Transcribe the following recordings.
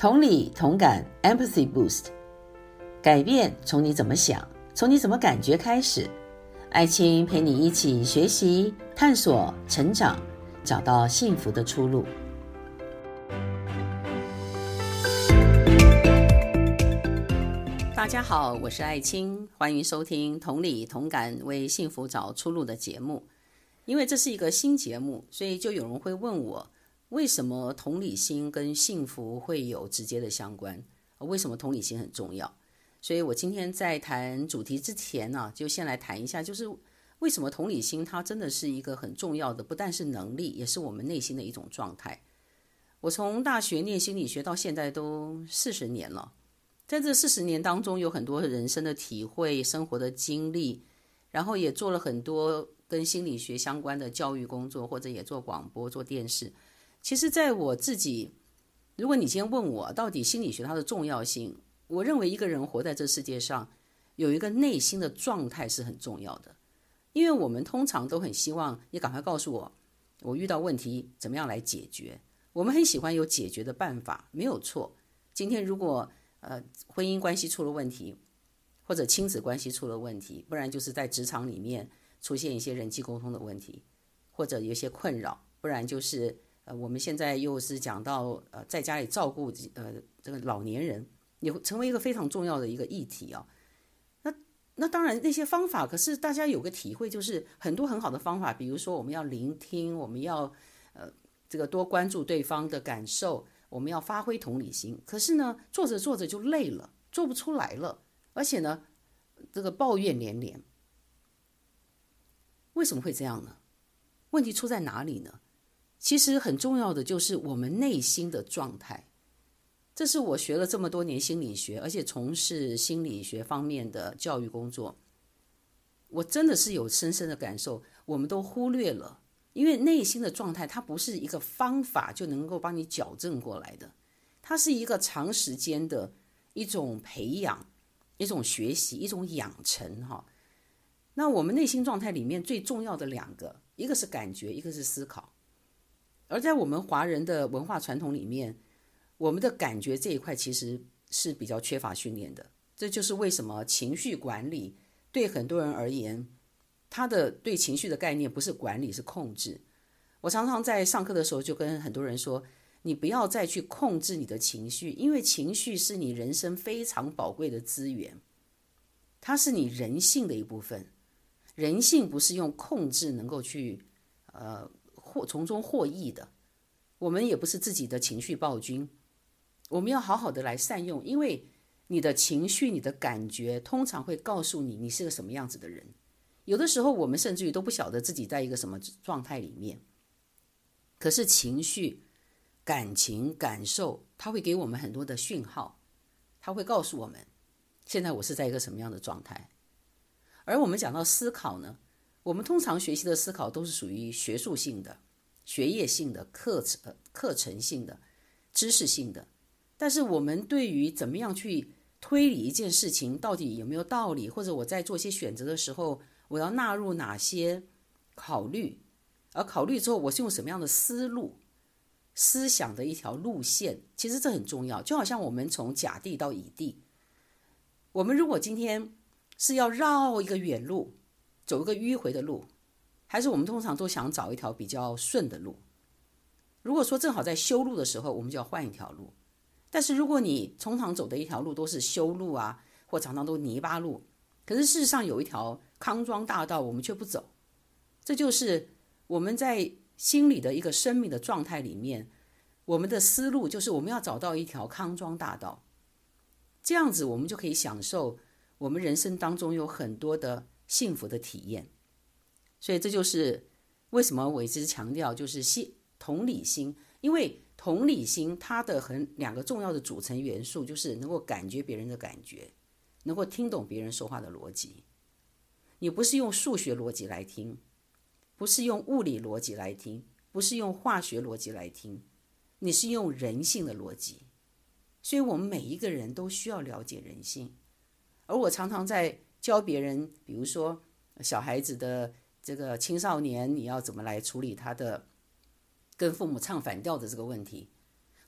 同理同感 Empathy Boost， 改变从你怎么想，从你怎么感觉开始。艾青陪你一起学习、探索、成长，找到幸福的出路。大家好，我是艾青，欢迎收听同理同感为幸福找出路的节目。因为这是一个新节目，所以就有人会问我，为什么同理心跟幸福会有直接的相关，为什么同理心很重要。所以我今天在谈主题之前呢，就先来谈一下，就是为什么同理心它真的是一个很重要的，不但是能力，也是我们内心的一种状态。我从大学念心理学到现在都40年了，在这40年当中，有很多人生的体会、生活的经历，然后也做了很多跟心理学相关的教育工作，或者也做广播、做电视。其实在我自己，如果你今天问我到底心理学它的重要性，我认为一个人活在这世界上，有一个内心的状态是很重要的。因为我们通常都很希望你赶快告诉我，我遇到问题怎么样来解决。我们很喜欢有解决的办法，没有错。今天如果婚姻关系出了问题，或者亲子关系出了问题，不然就是在职场里面出现一些人际沟通的问题，或者有些困扰，不然就是我们现在又是讲到在家里照顾这个老年人，也成为一个非常重要的一个议题啊。那当然那些方法，可是大家有个体会，就是很多很好的方法，比如说我们要聆听，我们要这个多关注对方的感受，我们要发挥同理心。可是呢，做着做着就累了，做不出来了，而且呢，这个抱怨连连。为什么会这样呢？问题出在哪里呢？其实很重要的就是我们内心的状态。这是我学了这么多年心理学，而且从事心理学方面的教育工作，我真的是有深深的感受，我们都忽略了。因为内心的状态，它不是一个方法就能够帮你矫正过来的，它是一个长时间的一种培养、一种学习、一种养成哈。那我们内心状态里面最重要的两个，一个是感觉，一个是思考。而在我们华人的文化传统里面，我们的感觉这一块其实是比较缺乏训练的。这就是为什么情绪管理对很多人而言，他的对情绪的概念不是管理，是控制。我常常在上课的时候就跟很多人说，你不要再去控制你的情绪，因为情绪是你人生非常宝贵的资源，它是你人性的一部分。人性不是用控制能够去从中获益的，我们也不是自己的情绪暴君。我们要好好的来善用，因为你的情绪、你的感觉通常会告诉你你是个什么样子的人。有的时候我们甚至于都不晓得自己在一个什么状态里面，可是情绪、感情、感受，它会给我们很多的讯号，它会告诉我们现在我是在一个什么样的状态。而我们讲到思考呢，我们通常学习的思考都是属于学术性的、学业性的、课程性的、知识性的。但是我们对于怎么样去推理一件事情到底有没有道理，或者我在做些选择的时候，我要纳入哪些考虑，而考虑之后我是用什么样的思路、思想的一条路线，其实这很重要。就好像我们从甲地到乙地，我们如果今天是要绕一个远路，走一个迂回的路，还是我们通常都想找一条比较顺的路。如果说正好在修路的时候，我们就要换一条路。但是如果你通常走的一条路都是修路啊，或常常都泥巴路，可是事实上有一条康庄大道我们却不走，这就是我们在心里的一个生命的状态里面，我们的思路就是我们要找到一条康庄大道，这样子我们就可以享受我们人生当中有很多的幸福的体验。所以这就是为什么我一直强调就是同理心，因为同理心它的两个重要的组成元素，就是能够感觉别人的感觉，能够听懂别人说话的逻辑。你不是用数学逻辑来听，不是用物理逻辑来听，不是用化学逻辑来听，你是用人性的逻辑。所以我们每一个人都需要了解人性。而我常常在教别人，比如说小孩子的这个青少年，你要怎么来处理他的跟父母唱反调的这个问题，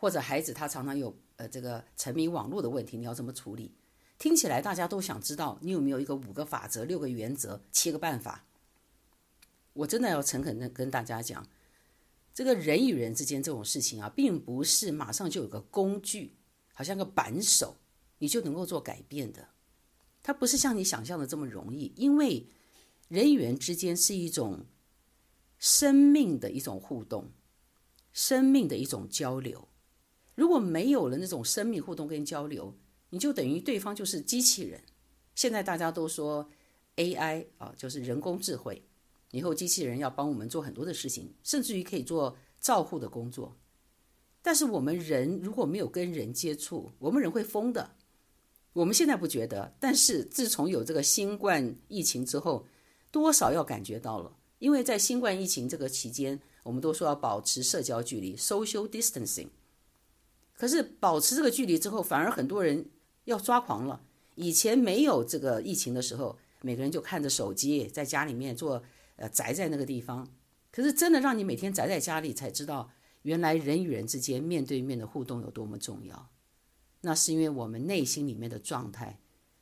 或者孩子他常常有这个沉迷网络的问题，你要怎么处理？听起来大家都想知道你有没有一个5个法则、6个原则、7个办法。我真的要诚恳的跟大家讲，这个人与人之间这种事情啊，并不是马上就有个工具，好像个扳手，你就能够做改变的。它不是像你想象的这么容易，因为人与人之间是一种生命的一种互动，生命的一种交流。如果没有了那种生命互动跟交流，你就等于对方就是机器人。现在大家都说 AI 啊，就是人工智慧，以后机器人要帮我们做很多的事情，甚至于可以做照护的工作。但是我们人如果没有跟人接触，我们人会疯的。我们现在不觉得，但是自从有这个新冠疫情之后，多少要感觉到了。因为在新冠疫情这个期间，我们都说要保持社交距离 social distancing， 可是保持这个距离之后，反而很多人要抓狂了。以前没有这个疫情的时候，每个人就看着手机在家里面做宅在那个地方。可是真的让你每天宅在家里，才知道原来人与人之间面对面的互动有多么重要。那是因为我们内心里面的状态，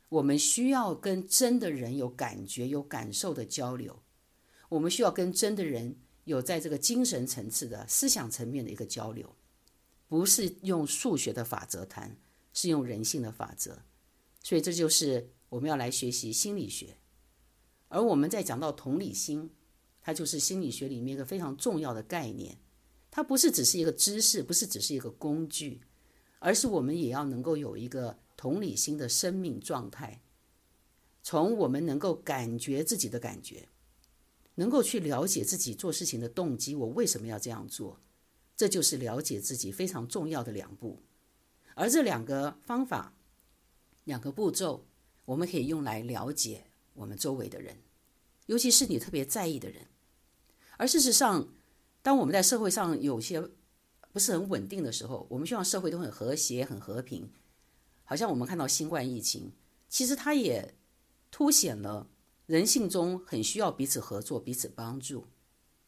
我们需要跟真的人有感觉有感受的交流，我们需要跟真的人有在这个精神层次的思想层面的一个交流。不是用数学的法则谈，是用人性的法则。所以这就是我们要来学习心理学。而我们在讲到同理心，它就是心理学里面一个非常重要的概念。它不是只是一个知识，不是只是一个工具，而是我们也要能够有一个同理心的生命状态。从我们能够感觉自己的感觉，能够去了解自己做事情的动机，我为什么要这样做，这就是了解自己非常重要的2步。而这2个方法、2个步骤，我们可以用来了解我们周围的人，尤其是你特别在意的人。而事实上，当我们在社会上有些不是很稳定的时候，我们希望社会都很和谐很和平。好像我们看到新冠疫情，其实它也凸显了人性中很需要彼此合作彼此帮助。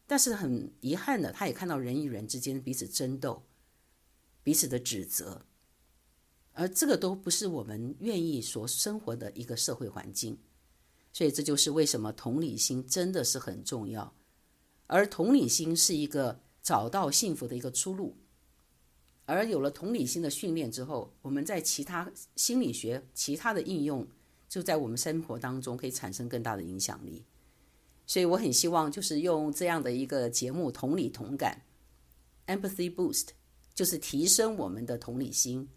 但是很遗憾的，他也看到人与人之间彼此争斗彼此的指责，而这个都不是我们愿意所生活的一个社会环境。所以这就是为什么同理心真的是很重要。而同理心是一个找到幸福的一个出路。而有了同理心的训练之后，我们在其他心理学其他的应用，就在我们生活当中可以产生更大的影响力。所以我很希望就是用这样的一个节目，同理同感 Empathy Boost， 就是提升我们的同理心，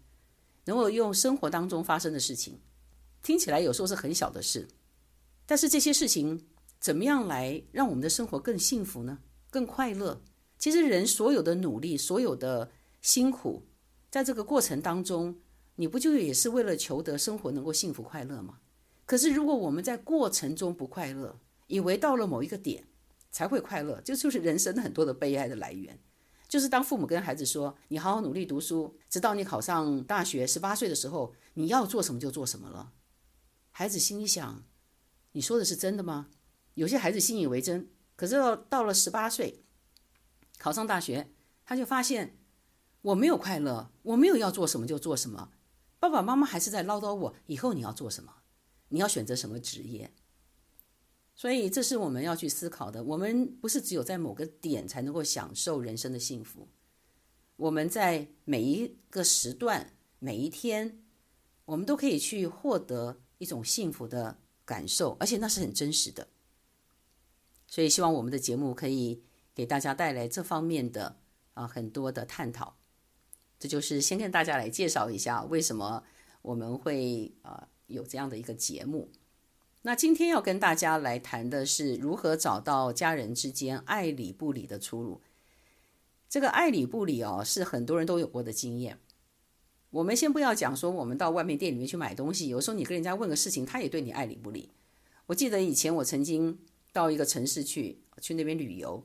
能够用生活当中发生的事情，听起来有时候是很小的事，但是这些事情怎么样来让我们的生活更幸福呢，更快乐。其实人所有的努力所有的辛苦，在这个过程当中，你不就也是为了求得生活能够幸福快乐吗？可是如果我们在过程中不快乐，以为到了某一个点才会快乐，这就是人生很多的悲哀的来源。就是当父母跟孩子说你好好努力读书，直到你考上大学18岁的时候，你要做什么就做什么了。孩子心里想，你说的是真的吗？有些孩子信以为真，可是到了18岁考上大学，他就发现我没有快乐，我没有要做什么就做什么，爸爸妈妈还是在唠叨我，以后你要做什么，你要选择什么职业。所以这是我们要去思考的，我们不是只有在某个点才能够享受人生的幸福，我们在每一个时段每一天，我们都可以去获得一种幸福的感受，而且那是很真实的。所以希望我们的节目可以给大家带来这方面的很多的探讨。这就是先跟大家来介绍一下为什么我们会有这样的一个节目。那今天要跟大家来谈的是如何找到家人之间爱理不理的出路。这个爱理不理是很多人都有过的经验。我们先不要讲说我们到外面店里面去买东西，有时候你跟人家问个事情，他也对你爱理不理。我记得以前我曾经到一个城市去那边旅游，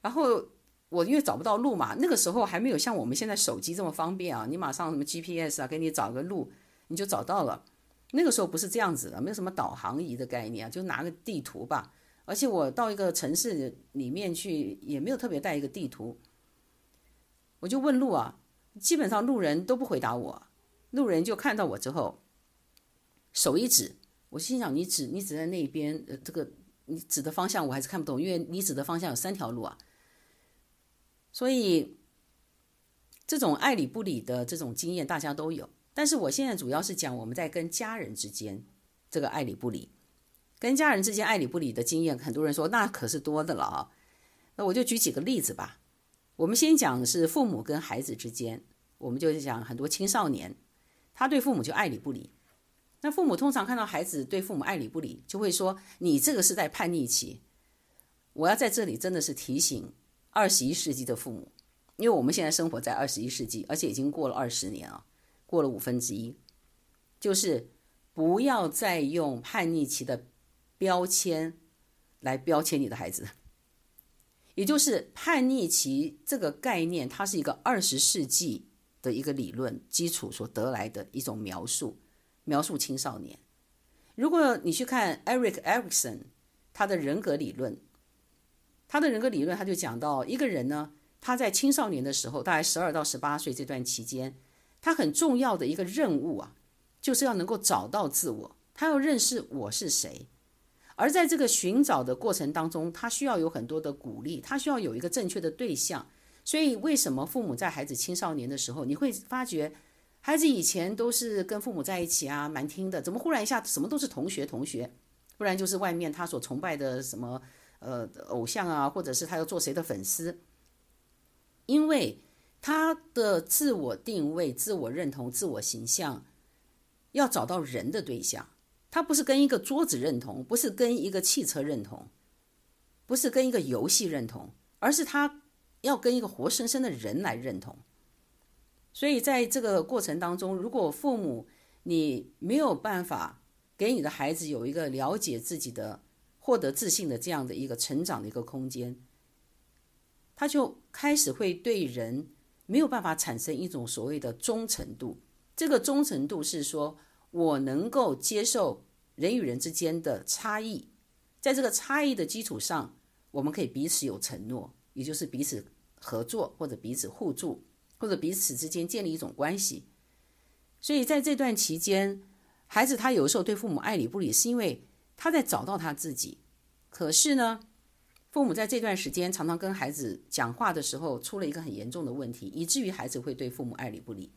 然后我因为找不到路嘛，那个时候还没有像我们现在手机这么方便啊，你马上什么 GPS 啊，给你找个路你就找到了。那个时候不是这样子的，没有什么导航仪的概念啊，就拿个地图吧。而且我到一个城市里面去也没有特别带一个地图，我就问路啊，基本上路人都不回答我，路人就看到我之后手一指，我心想你指在那边，这个你指的方向我还是看不懂，因为你指的方向有3条路啊。所以这种爱理不理的这种经验大家都有，但是我现在主要是讲我们在跟家人之间这个爱理不理，跟家人之间爱理不理的经验，很多人说那可是多的了啊。那我就举几个例子吧。我们先讲是父母跟孩子之间，我们就讲很多青少年他对父母就爱理不理。那父母通常看到孩子对父母爱理不理，就会说你这个是在叛逆期。我要在这里真的是提醒21世纪的父母，因为我们现在生活在21世纪，而且已经过了20年啊，过了1/5，就是不要再用叛逆期的标签来标签你的孩子。也就是叛逆期这个概念，它是一个20世纪的一个理论基础所得来的一种描述青少年。如果你去看 Erik Erikson 他的人格理论，他就讲到一个人呢，他在青少年的时候，大概12到18岁这段期间，他很重要的一个任务啊，就是要能够找到自我，他要认识我是谁。而在这个寻找的过程当中，他需要有很多的鼓励，他需要有一个正确的对象。所以为什么父母在孩子青少年的时候，你会发觉孩子以前都是跟父母在一起啊，蛮听的，怎么忽然一下什么都是同学，不然就是外面他所崇拜的什么偶像啊，或者是他要做谁的粉丝。因为他的自我定位、自我认同、自我形象要找到人的对象，他不是跟一个桌子认同，不是跟一个汽车认同，不是跟一个游戏认同，而是他要跟一个活生生的人来认同。所以在这个过程当中，如果父母你没有办法给你的孩子有一个了解自己的、获得自信的这样的一个成长的一个空间，他就开始会对人没有办法产生一种所谓的忠诚度。这个忠诚度是说我能够接受人与人之间的差异，在这个差异的基础上，我们可以彼此有承诺，也就是彼此合作，或者彼此互助，或者彼此之间建立一种关系。所以在这段期间，孩子他有时候对父母爱理不理，是因为他在找到他自己。可是呢，父母在这段时间常常跟孩子讲话的时候，出了一个很严重的问题，以至于孩子会对父母爱理不理。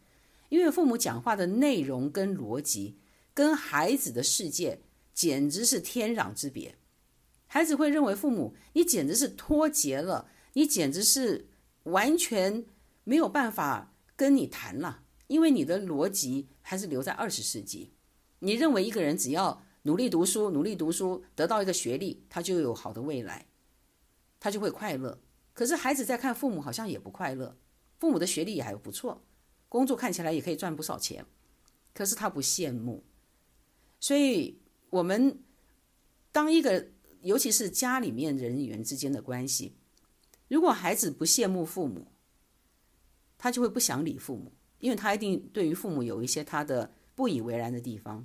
因为父母讲话的内容跟逻辑跟孩子的世界简直是天壤之别，孩子会认为父母你简直是脱节了，你简直是完全没有办法跟你谈了，因为你的逻辑还是留在20世纪。你认为一个人只要努力读书得到一个学历，他就有好的未来，他就会快乐。可是孩子在看父母好像也不快乐，父母的学历也还不错，工作看起来也可以赚不少钱，可是他不羡慕。所以我们当一个，尤其是家里面人与人之间的关系，如果孩子不羡慕父母，他就会不想理父母，因为他一定对于父母有一些他的不以为然的地方。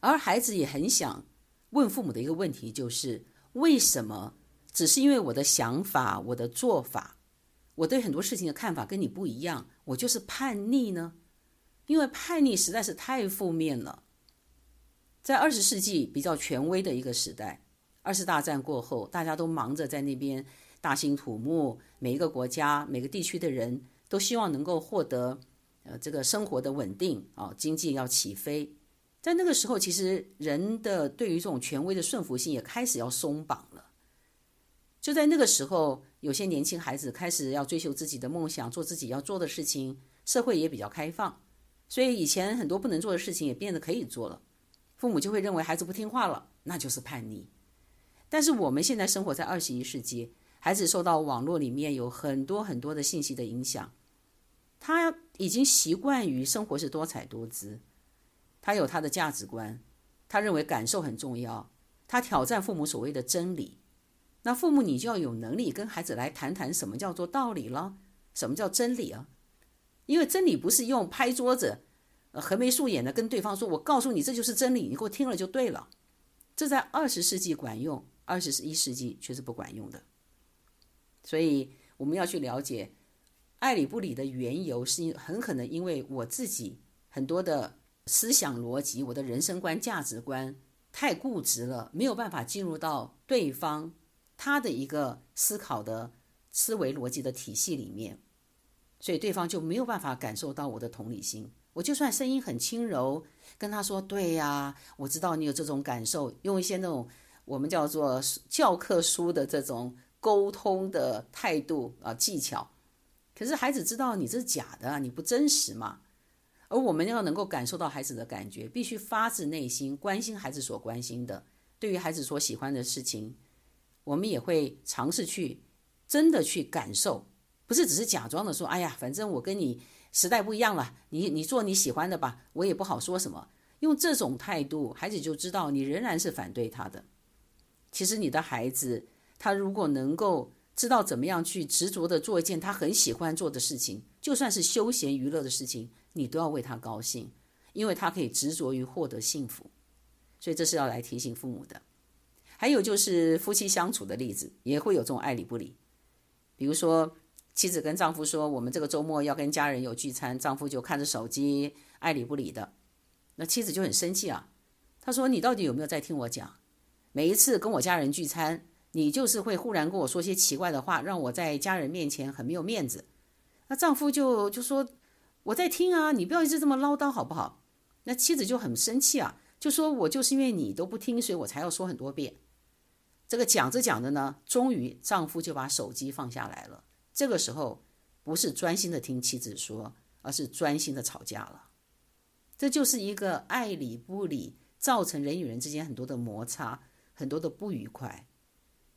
而孩子也很想问父母的一个问题，就是为什么只是因为我的想法、我的做法、我对很多事情的看法跟你不一样，我就是叛逆呢？因为叛逆实在是太负面了。在20世纪比较权威的一个时代，20大战过后，大家都忙着在那边大兴土木，每一个国家、每个地区的人都希望能够获得这个生活的稳定啊，经济要起飞。在那个时候，其实人的对于这种权威的顺服性也开始要松绑了。就在那个时候，有些年轻孩子开始要追求自己的梦想，做自己要做的事情，社会也比较开放，所以以前很多不能做的事情也变得可以做了。父母就会认为孩子不听话了，那就是叛逆。但是我们现在生活在21世纪，孩子受到网络里面有很多很多的信息的影响，他已经习惯于生活是多彩多姿，他有他的价值观，他认为感受很重要，他挑战父母所谓的真理。那父母你就要有能力跟孩子来谈谈什么叫做道理了，什么叫真理啊？因为真理不是用拍桌子、横眉竖眼的跟对方说我告诉你这就是真理，你给我听了就对了。这在20世纪管用，21世纪却是不管用的。所以我们要去了解爱理不理的缘由是很可能因为我自己很多的思想逻辑，我的人生观价值观太固执了，没有办法进入到对方他的一个思考的思维逻辑的体系里面，所以对方就没有办法感受到我的同理心。我就算声音很轻柔跟他说，对呀，我知道你有这种感受，用一些那种我们叫做教科书的这种沟通的态度啊技巧，可是孩子知道你这是假的，你不真实嘛。而我们要能够感受到孩子的感觉，必须发自内心关心孩子所关心的，对于孩子所喜欢的事情，我们也会尝试去真的去感受，不是只是假装的说，哎呀，反正我跟你时代不一样了，你做你喜欢的吧，我也不好说什么。用这种态度，孩子就知道你仍然是反对他的。其实你的孩子，他如果能够知道怎么样去执着的做一件他很喜欢做的事情，就算是休闲娱乐的事情，你都要为他高兴，因为他可以执着于获得幸福。所以这是要来提醒父母的。还有就是夫妻相处的例子，也会有这种爱理不理。比如说妻子跟丈夫说，我们这个周末要跟家人有聚餐，丈夫就看着手机，爱理不理的。那妻子就很生气啊，她说，你到底有没有在听我讲？每一次跟我家人聚餐，你就是会忽然跟我说些奇怪的话，让我在家人面前很没有面子。那丈夫就说，我在听啊，你不要一直这么唠叨好不好？那妻子就很生气啊，就说，我就是因为你都不听，所以我才要说很多遍。这个讲着讲着呢，终于丈夫就把手机放下来了。这个时候不是专心的听妻子说，而是专心的吵架了。这就是一个爱理不理造成人与人之间很多的摩擦，很多的不愉快。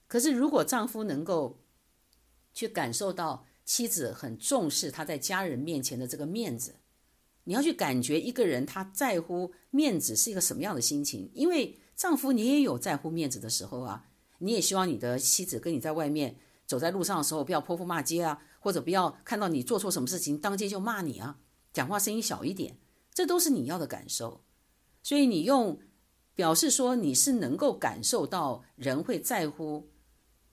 可是如果丈夫能够去感受到妻子很重视他在家人面前的这个面子，你要去感觉一个人他在乎面子是一个什么样的心情。因为丈夫你也有在乎面子的时候啊，你也希望你的妻子跟你在外面走在路上的时候不要泼妇骂街啊，或者不要看到你做错什么事情当街就骂你啊，讲话声音小一点，这都是你要的感受。所以你用表示说你是能够感受到人会在乎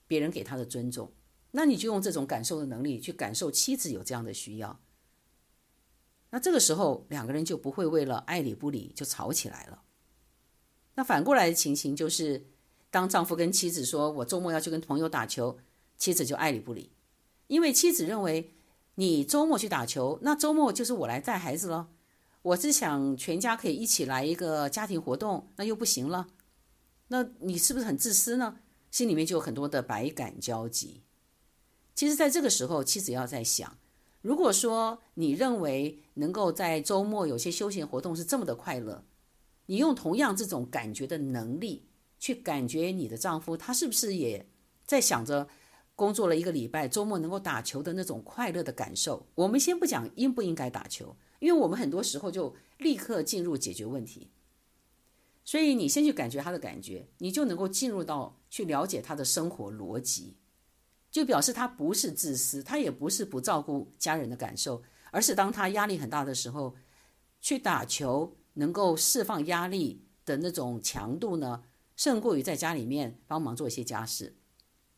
别人给他的尊重，那你就用这种感受的能力去感受妻子有这样的需要。那这个时候两个人就不会为了爱理不理就吵起来了。那反过来的情形就是，当丈夫跟妻子说，我周末要去跟朋友打球，妻子就爱理不理。因为妻子认为你周末去打球，那周末就是我来带孩子了，我只想全家可以一起来一个家庭活动，那又不行了，那你是不是很自私呢？心里面就有很多的百感交集。其实在这个时候妻子要在想，如果说你认为能够在周末有些休闲活动是这么的快乐，你用同样这种感觉的能力去感觉你的丈夫他是不是也在想着工作了一个礼拜，周末能够打球的那种快乐的感受。我们先不讲应不应该打球，因为我们很多时候就立刻进入解决问题。所以你先去感觉他的感觉，你就能够进入到去了解他的生活逻辑，就表示他不是自私，他也不是不照顾家人的感受，而是当他压力很大的时候去打球能够释放压力的那种强度呢，胜过于在家里面帮忙做一些家事，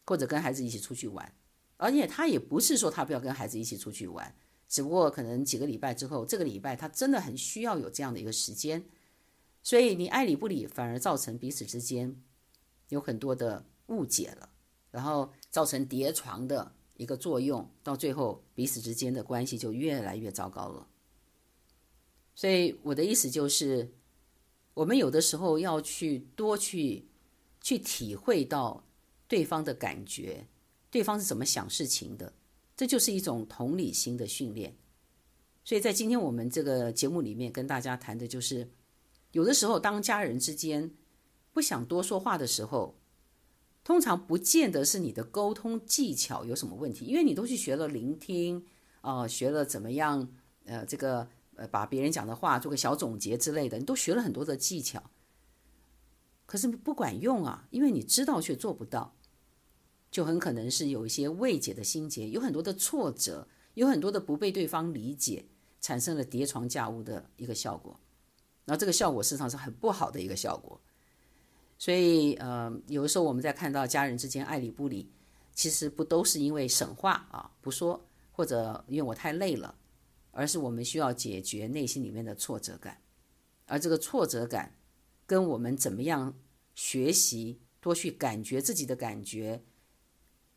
或者跟孩子一起出去玩。而且他也不是说他不要跟孩子一起出去玩，只不过可能几个礼拜之后，这个礼拜他真的很需要有这样的一个时间。所以你爱理不理反而造成彼此之间有很多的误解了，然后造成叠床的一个作用，到最后彼此之间的关系就越来越糟糕了。所以我的意思就是，我们有的时候要去多去体会到对方的感觉，对方是怎么想事情的，这就是一种同理心的训练。所以在今天我们这个节目里面跟大家谈的就是，有的时候当家人之间不想多说话的时候，通常不见得是你的沟通技巧有什么问题，因为你都去学了聆听学了怎么样把别人讲的话做个小总结之类的，你都学了很多的技巧，可是不管用啊，因为你知道却做不到，就很可能是有一些未解的心结，有很多的挫折，有很多的不被对方理解，产生了叠床架屋的一个效果。然后这个效果事实上是很不好的一个效果。所以有的时候我们在看到家人之间爱理不理，其实不都是因为省话啊，不说，或者因为我太累了，而是我们需要解决内心里面的挫折感。而这个挫折感跟我们怎么样学习多去感觉自己的感觉，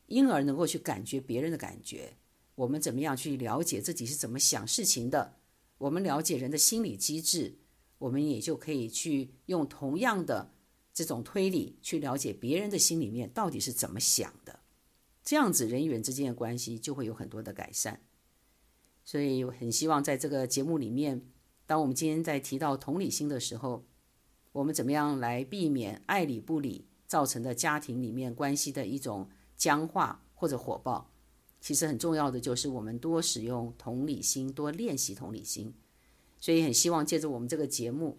因而能够去感觉别人的感觉，我们怎么样去了解自己是怎么想事情的，我们了解人的心理机制，我们也就可以去用同样的这种推理去了解别人的心里面到底是怎么想的。这样子人与人之间的关系就会有很多的改善。所以我很希望在这个节目里面，当我们今天在提到同理心的时候，我们怎么样来避免爱理不理造成的家庭里面关系的一种僵化或者火爆，其实很重要的就是我们多使用同理心，多练习同理心。所以很希望借着我们这个节目，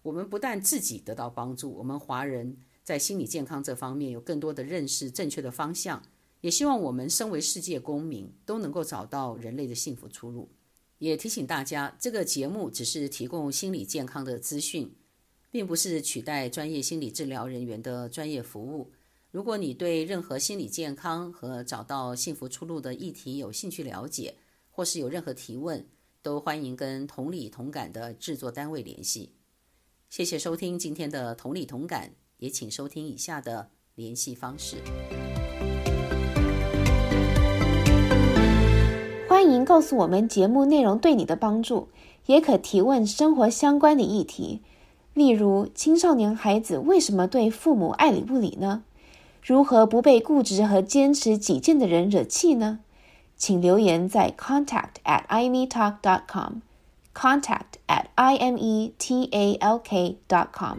我们不但自己得到帮助，我们华人在心理健康这方面有更多的认识，正确的方向，也希望我们身为世界公民都能够找到人类的幸福出路。也提醒大家，这个节目只是提供心理健康的资讯，并不是取代专业心理治疗人员的专业服务。如果你对任何心理健康和找到幸福出路的议题有兴趣了解，或是有任何提问，都欢迎跟同理同感的制作单位联系。谢谢收听今天的同理同感，也请收听以下的联系方式。欢迎告诉我们节目内容对你的帮助，也可提问生活相关的议题，例如青少年孩子为什么对父母爱理不理呢？如何不被固执和坚持己见的人惹气呢？请留言在 contact@imetalk.com，contact@imetalk.com。